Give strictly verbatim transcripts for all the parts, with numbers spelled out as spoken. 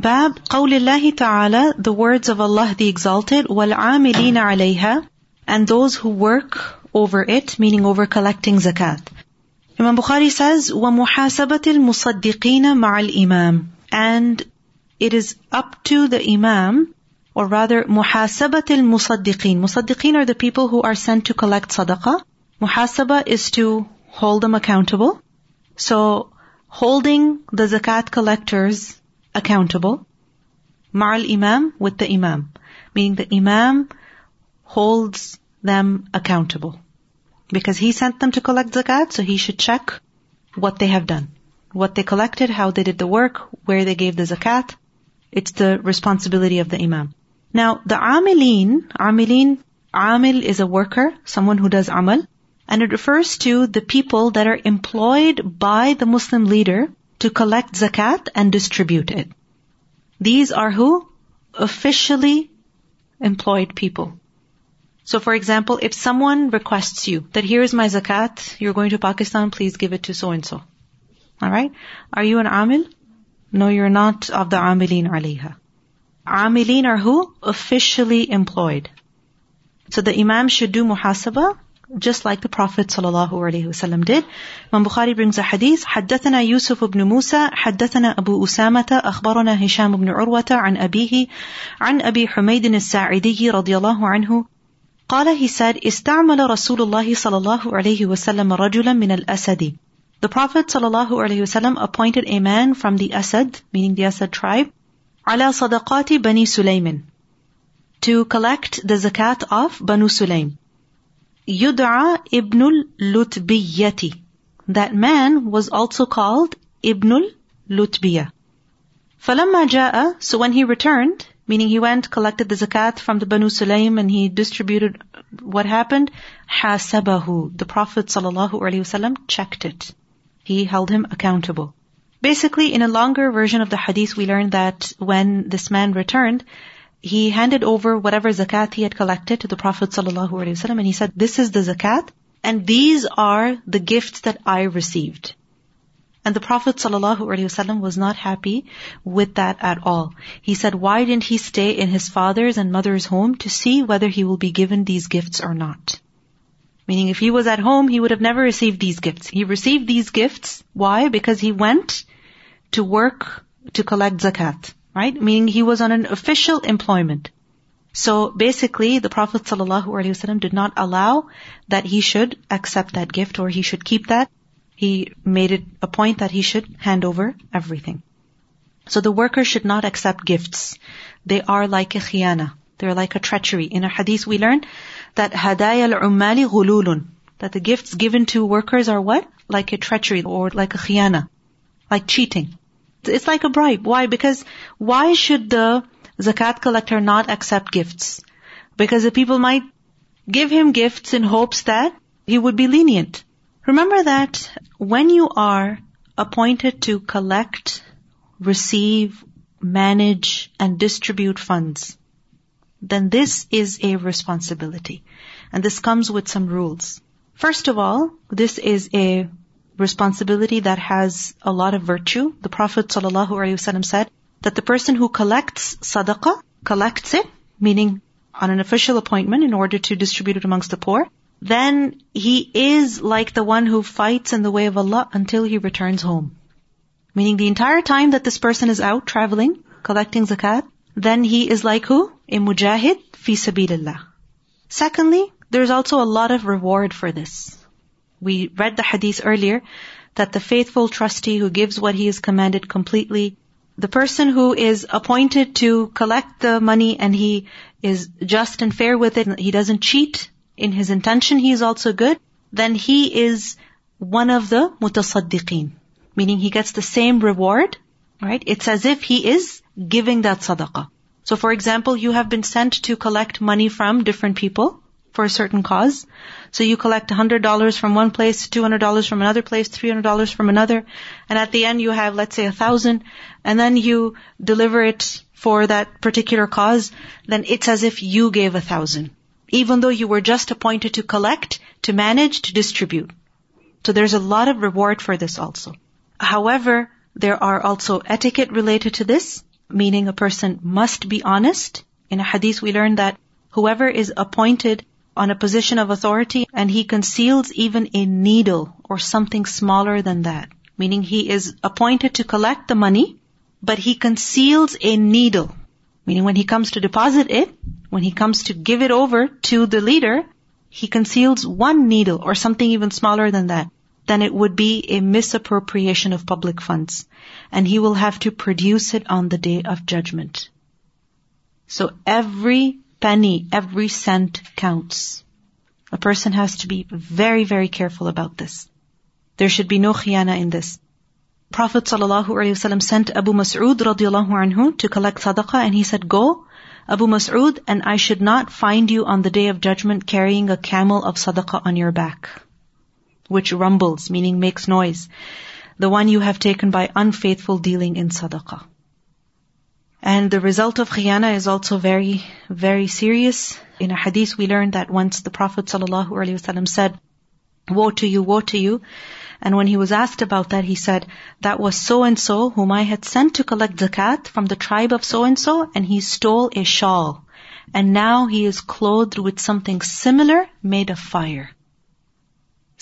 Bab Qawlillahi Ta'ala, the words of Allah the Exalted, وَالْعَامِلِينَ عَلَيْهَا, and those who work over it, meaning over collecting zakat. Imam Bukhari says, وَمُحَاسَبَةِ الْمُصَدِّقِينَ مَعَ الْإِمَامِ, and it is up to the Imam, or rather مُحَاسَبَةِ الْمُصَدِّقِينَ. Musaddiqeen are the people who are sent to collect sadaqah. Muhasaba is to hold them accountable. So, holding the zakat collectors accountable, ma'al imam, with the imam, meaning the imam holds them accountable because he sent them to collect zakat, so he should check what they have done, what they collected, how they did the work, where they gave the zakat. It's the responsibility of the imam. Now, the amilin, amilin, amil is a worker, someone who does amal, and it refers to the people that are employed by the Muslim leader to collect zakat and distribute it. These are who? Officially employed people. So for example, if someone requests you that here is my zakat, you're going to Pakistan, please give it to so-and-so. Alright? Are you an amil? No, you're not of the amilin alayha. Amilin are who? Officially employed. So the imam should do muhasabah, just like the Prophet ﷺ did. Imam Bukhari brings a hadith, حدثنا يوسف بن موسى حدثنا أبو أسامة أخبرنا هشام بن عروة عن أبيه عن أبي حميد الساعدي رضي الله عنه قال, he said, استعمل رسول الله صلى الله عليه وسلم رجلا من الأسد. The Prophet ﷺ appointed a man from the Asad, meaning the Asad tribe, على صدقات بني سليم, to collect the zakat of Banu Sulaim. Yud'a Ibnul Lutbiyah. That man was also called Ibnul Lutbiyah. فَلَمَّا جَاءَ, so when he returned, meaning he went, collected the zakat from the Banu Sulaim and he distributed, what happened? حَاسَبَهُ. The Prophet ﷺ checked it. He held him accountable. Basically, in a longer version of the hadith, we learned that when this man returned, he handed over whatever zakat he had collected to the Prophet ﷺ, and he said, this is the zakat, and these are the gifts that I received. And the Prophet ﷺ was not happy with that at all. He said, why didn't he stay in his father's and mother's home to see whether he will be given these gifts or not? Meaning, if he was at home, he would have never received these gifts. He received these gifts. Why? Because he went to work to collect zakat. Right? Meaning he was on an official employment. So basically, the Prophet ﷺ did not allow that he should accept that gift or he should keep that. He made it a point that he should hand over everything. So the worker should not accept gifts. They are like a khiyana. They're like a treachery. In a hadith we learned that hadaya al-ummali ghululun, that the gifts given to workers are what? Like a treachery or like a khiyana, like cheating. It's like a bribe. Why? Because why should the zakat collector not accept gifts? Because the people might give him gifts in hopes that he would be lenient. Remember that when you are appointed to collect, receive, manage, and distribute funds, then this is a responsibility. And this comes with some rules. First of all, this is a responsibility that has a lot of virtue. The Prophet ﷺ said that the person who collects sadaqah, collects it, meaning on an official appointment in order to distribute it amongst the poor, then he is like the one who fights in the way of Allah until he returns home. Meaning the entire time that this person is out traveling, collecting zakat, then he is like who? A mujahid fi sabilillah. Secondly, there's also a lot of reward for this. We read the hadith earlier that the faithful trustee who gives what he is commanded completely, the person who is appointed to collect the money and he is just and fair with it, he doesn't cheat, in his intention he is also good, then he is one of the mutasaddiqeen, meaning he gets the same reward, right? It's as if he is giving that sadaqah. So for example, you have been sent to collect money from different people for a certain cause. So you collect one hundred dollars from one place, two hundred dollars from another place, three hundred dollars from another, and at the end you have, let's say, one thousand, and then you deliver it for that particular cause, then it's as if you gave one thousand, even though you were just appointed to collect, to manage, to distribute. So there's a lot of reward for this also. However, there are also etiquette related to this, meaning a person must be honest. In a hadith we learn that whoever is appointed on a position of authority and he conceals even a needle or something smaller than that, meaning he is appointed to collect the money, but he conceals a needle, meaning when he comes to deposit it, when he comes to give it over to the leader, he conceals one needle or something even smaller than that, then it would be a misappropriation of public funds, and he will have to produce it on the day of judgment. So every penny, every cent counts. A person has to be very, very careful about this. There should be no khiyana in this. Prophet ﷺ sent Abu Mas'ud radiallahu anhu to collect sadaqah, and he said, "Go, Abu Mas'ud, and I should not find you on the day of judgment carrying a camel of sadaqah on your back, which rumbles," meaning makes noise, "the one you have taken by unfaithful dealing in sadaqah." And the result of khiyana is also very, very serious. In a hadith we learned that once the Prophet ﷺ said, "Woe to you, woe to you." And when he was asked about that, he said, "That was so-and-so whom I had sent to collect zakat from the tribe of so-and-so, and he stole a shawl. And now he is clothed with something similar made of fire."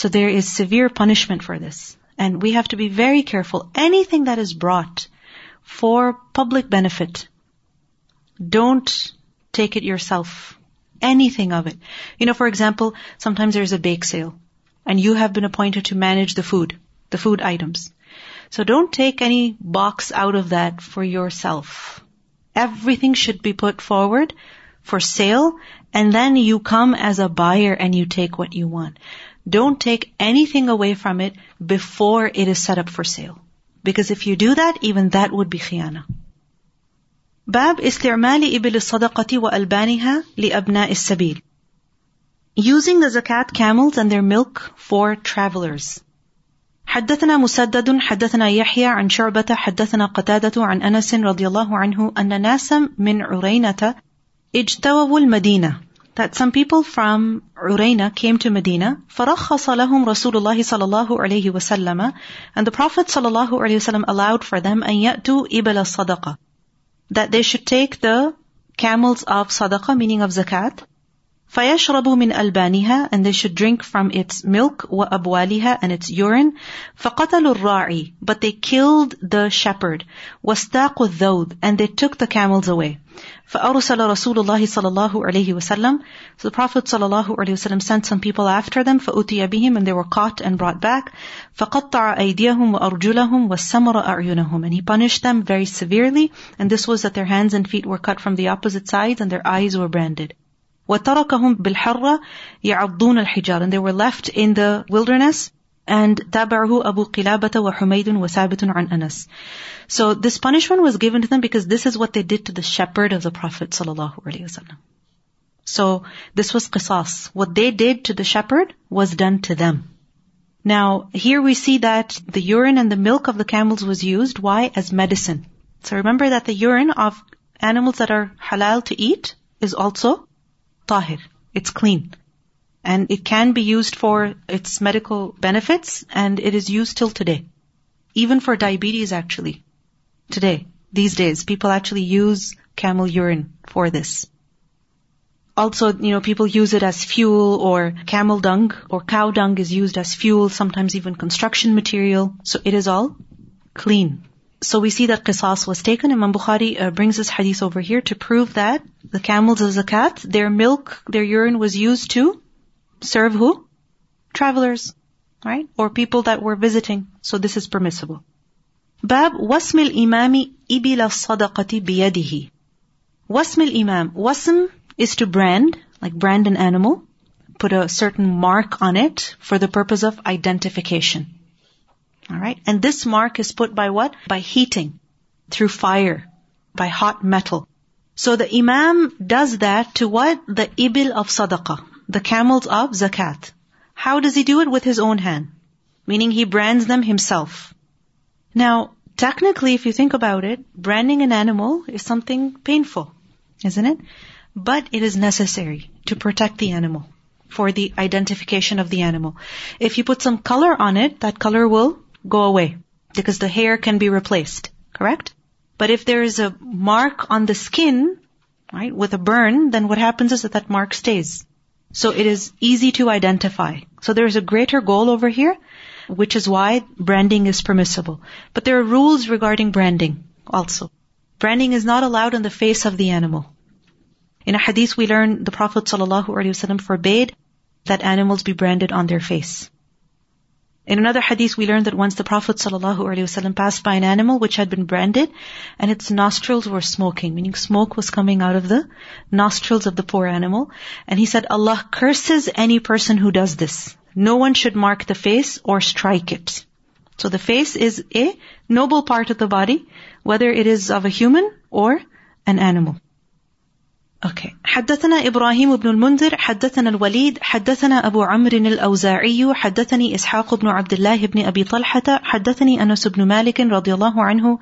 So there is severe punishment for this. And we have to be very careful. Anything that is brought for public benefit, don't take it yourself. Anything of it. You know, for example, sometimes there's a bake sale and you have been appointed to manage the food, the food items. So don't take any box out of that for yourself. Everything should be put forward for sale, and then you come as a buyer and you take what you want. Don't take anything away from it before it is set up for sale. Because if you do that, even that would be khiyana. Bab Isti'mali Ibil Sadaqati wa Albaniha li Abna is Sabil. Using the zakat camels and their milk for travelers. حدثنا مسدد حدثنا يحيى عن شعبة حدثنا قتادة عن أنس رضي الله عنه أن ناسا من عرينة اجتووا المدينة, that some people from Uraina came to Medina. فَرَخَّصَ لَهُمْ رَسُولُ اللَّهِ صَلَى اللَّهُ عَلَيْهِ وَسَلَّمَ, and the Prophet صلى الله عليه وسلم allowed for them أَنْ يَأْتُوا إِبَلَ الصَّدَقَةِ, that they should take the camels of sadaqah, meaning of zakat. فَيَشْرَبُوا مِنْ أَلْبَانِهَا, and they should drink from its milk, وَأَبْوَالِهَا, and its urine. فَقَتَلُوا الرَّاعِي, but they killed the shepherd. وَاسْتَاقُوا الذَّوْدَ, and they took the camels away. فَأَرْسَلَ رَسُولُ اللَّهِ صَلَى اللَّهُ عَلَيْهِ وَسَلَّمَ, so the Prophet sallallahu alaihi wasallam sent some people after them. فَأُتِيَ بِهِمْ, and they were caught and brought back. فَقَطَّعَ أَيْدِيَهُمْ وَأَرْجُلَهُمْ وَالسَّمَرَ أَعْيُنَهُمْ, and he punished them very severely, and this was that their hands and feet were cut from the opposite sides and their eyes were branded. وَتَرَكَهُمْ بِالْحَرَّةِ يَعَضُّونَ الْحِجَارَ, and they were left in the wilderness. And تَابَعُهُ أَبُو قِلَابَةَ وَحُمَيْدٌ وَثَابِتٌ عَنْ أَنَسٍ. So this punishment was given to them because this is what they did to the shepherd of the Prophet ﷺ. So this was qisas. What they did to the shepherd was done to them. Now here we see that the urine and the milk of the camels was used. Why? As medicine. So remember that the urine of animals that are halal to eat is also tahir. It's clean. And it can be used for its medical benefits, and it is used till today. Even for diabetes, actually. Today, these days, people actually use camel urine for this. Also, you know, people use it as fuel, or camel dung or cow dung is used as fuel, sometimes even construction material. So it is all clean. So we see that qisas was taken. Imam Bukhari uh, brings this hadith over here to prove that the camels of zakat, their milk, their urine was used to serve who? Travelers, right? Or people that were visiting. So this is permissible. Bab wasmil imami ibila sadaqati biyadihi. Wasmil imam. Wasm is to brand, like brand an animal, put a certain mark on it for the purpose of identification. All right. And this mark is put by what? By heating, through fire, by hot metal. So the imam does that to what? The ibil of sadaqah, the camels of zakat. How does he do it? With his own hand. Meaning he brands them himself. Now, technically, if you think about it, branding an animal is something painful, isn't it? But it is necessary to protect the animal, for the identification of the animal. If you put some color on it, that color will go away because the hair can be replaced, correct? But if there is a mark on the skin, right, with a burn, then what happens is that that mark stays. So it is easy to identify. So there is a greater goal over here, which is why branding is permissible. But there are rules regarding branding also. Branding is not allowed on the face of the animal. In a hadith we learn the Prophet ﷺ forbade that animals be branded on their face. In another hadith we learn that once the Prophet ﷺ passed by an animal which had been branded and its nostrils were smoking, meaning smoke was coming out of the nostrils of the poor animal. And he said, Allah curses any person who does this. No one should mark the face or strike it. So the face is a noble part of the body, whether it is of a human or an animal. Okay. حدثنا إبراهيم بن المنذر حدثنا الوليد حدثنا أبو عمرو الأوزاعي حدثني إسحاق بن عبد الله بن أبي طلحة حدثني أنس بن مالك رضي الله عنه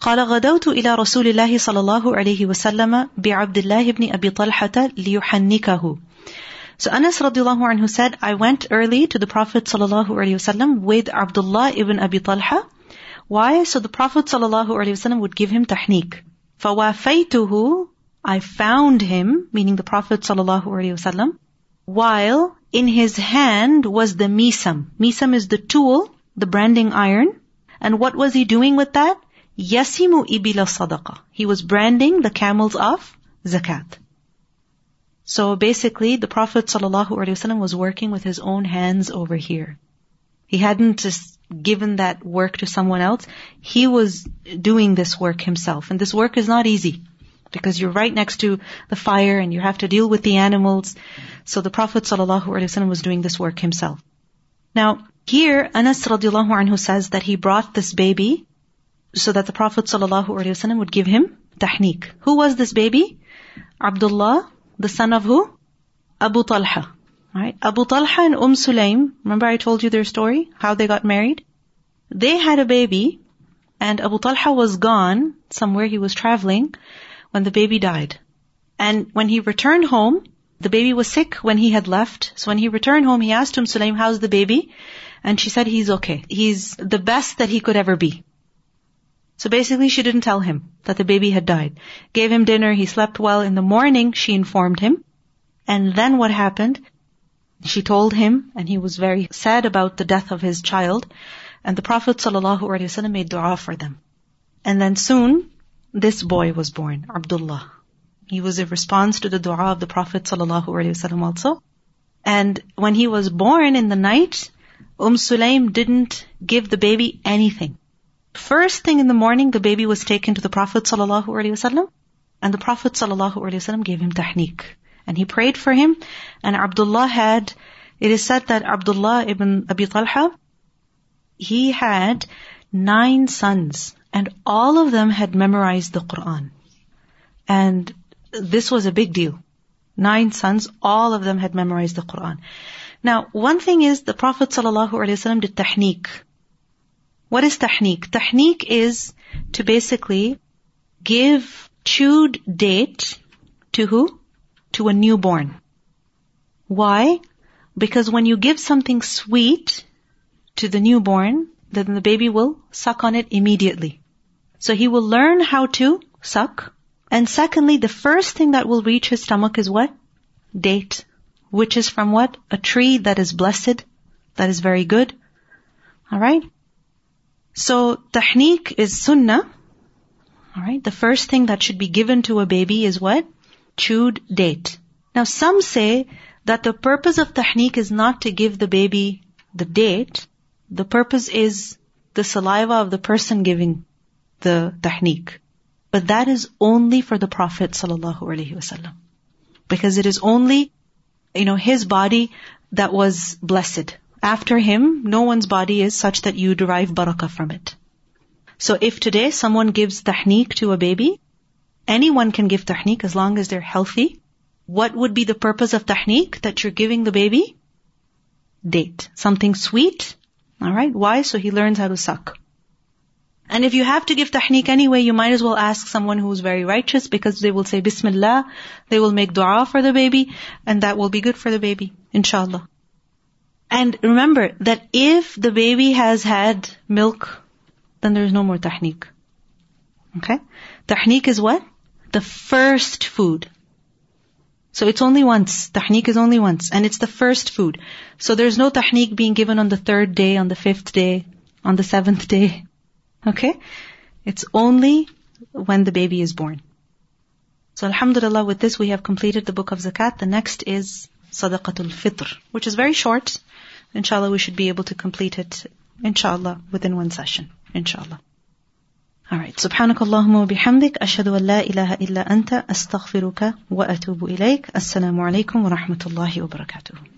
قال غدوت إلى رسول الله صلى الله عليه وسلم بعبد الله بن أبي طلحة ليحنكه. So Anas radiyallahu anhu said, I went early to the Prophet sallallahu alaihi wasallam with Abdullah ibn Abi Talha. Why? So the Prophet sallallahu alaihi wasallam would give him tahnik. فَوَافَيْتُهُ I found him, meaning the Prophet sallallahu alaihi wasallam, while in his hand was the misam. Misam is the tool, the branding iron. And what was he doing with that? يَسِمُ إِبِلَ صَدَقَةً He was branding the camels of zakat. So basically, the Prophet ﷺ was working with his own hands over here. He hadn't just given that work to someone else. He was doing this work himself. And this work is not easy because you're right next to the fire and you have to deal with the animals. So the Prophet ﷺ was doing this work himself. Now, here, Anas radiallahu anhu says that he brought this baby so that the Prophet ﷺ would give him tahnik. Who was this baby? Abdullah, the son of who? Abu Talha. Right? Abu Talha and Umm Sulaim, remember I told you their story, how they got married? They had a baby, and Abu Talha was gone somewhere, he was traveling, when the baby died. And when he returned home, the baby was sick when he had left. So when he returned home, he asked Umm Sulaim, how's the baby? And she said, he's okay. He's the best that he could ever be. So basically, she didn't tell him that the baby had died. Gave him dinner, he slept well. In the morning, she informed him. And then what happened? She told him, and he was very sad about the death of his child. And the Prophet ﷺ made dua for them. And then soon, this boy was born, Abdullah. He was a response to the dua of the Prophet ﷺ also. And when he was born in the night, Umm Sulaim didn't give the baby anything. First thing in the morning, the baby was taken to the Prophet ﷺ, and the Prophet ﷺ gave him tahnik. And he prayed for him, and Abdullah had, it is said that Abdullah ibn Abi Talha, he had nine sons, and all of them had memorized the Qur'an. And this was a big deal. Nine sons, all of them had memorized the Qur'an. Now, one thing is, the Prophet ﷺ did tahnik. What is tahnik? Tahnik is to basically give chewed date to who? To a newborn. Why? Because when you give something sweet to the newborn, then the baby will suck on it immediately. So he will learn how to suck. And secondly, the first thing that will reach his stomach is what? Date. Which is from what? A tree that is blessed, that is very good. All right? So, tahnik is sunnah. Alright, the first thing that should be given to a baby is what? Chewed date. Now, some say that the purpose of tahnik is not to give the baby the date. The purpose is the saliva of the person giving the tahnik. But that is only for the Prophet ﷺ. Because it is only, you know, his body that was blessed. After him, no one's body is such that you derive barakah from it. So if today someone gives tahnik to a baby, anyone can give tahnik as long as they're healthy. What would be the purpose of tahnik that you're giving the baby? Date. Something sweet. Alright, why? So he learns how to suck. And if you have to give tahnik anyway, you might as well ask someone who is very righteous because they will say Bismillah, they will make dua for the baby, and that will be good for the baby, inshallah. And remember that if the baby has had milk, then there is no more tahnik. Okay? Tahnik is what? The first food. So it's only once. Tahnik is only once. And it's the first food. So there's no tahnik being given on the third day, on the fifth day, on the seventh day. Okay? It's only when the baby is born. So alhamdulillah, with this we have completed the book of zakat. The next is Sadaqatul Fitr, which is very short. Inshallah, we should be able to complete it, inshallah, within one session. Inshallah. Alright. Subhanakallahumma wa bihamdik. Ashhadu an la ilaha illa anta. Astaghfiruka wa atubu ilayk. Assalamu alaikum wa rahmatullahi wa barakatuh.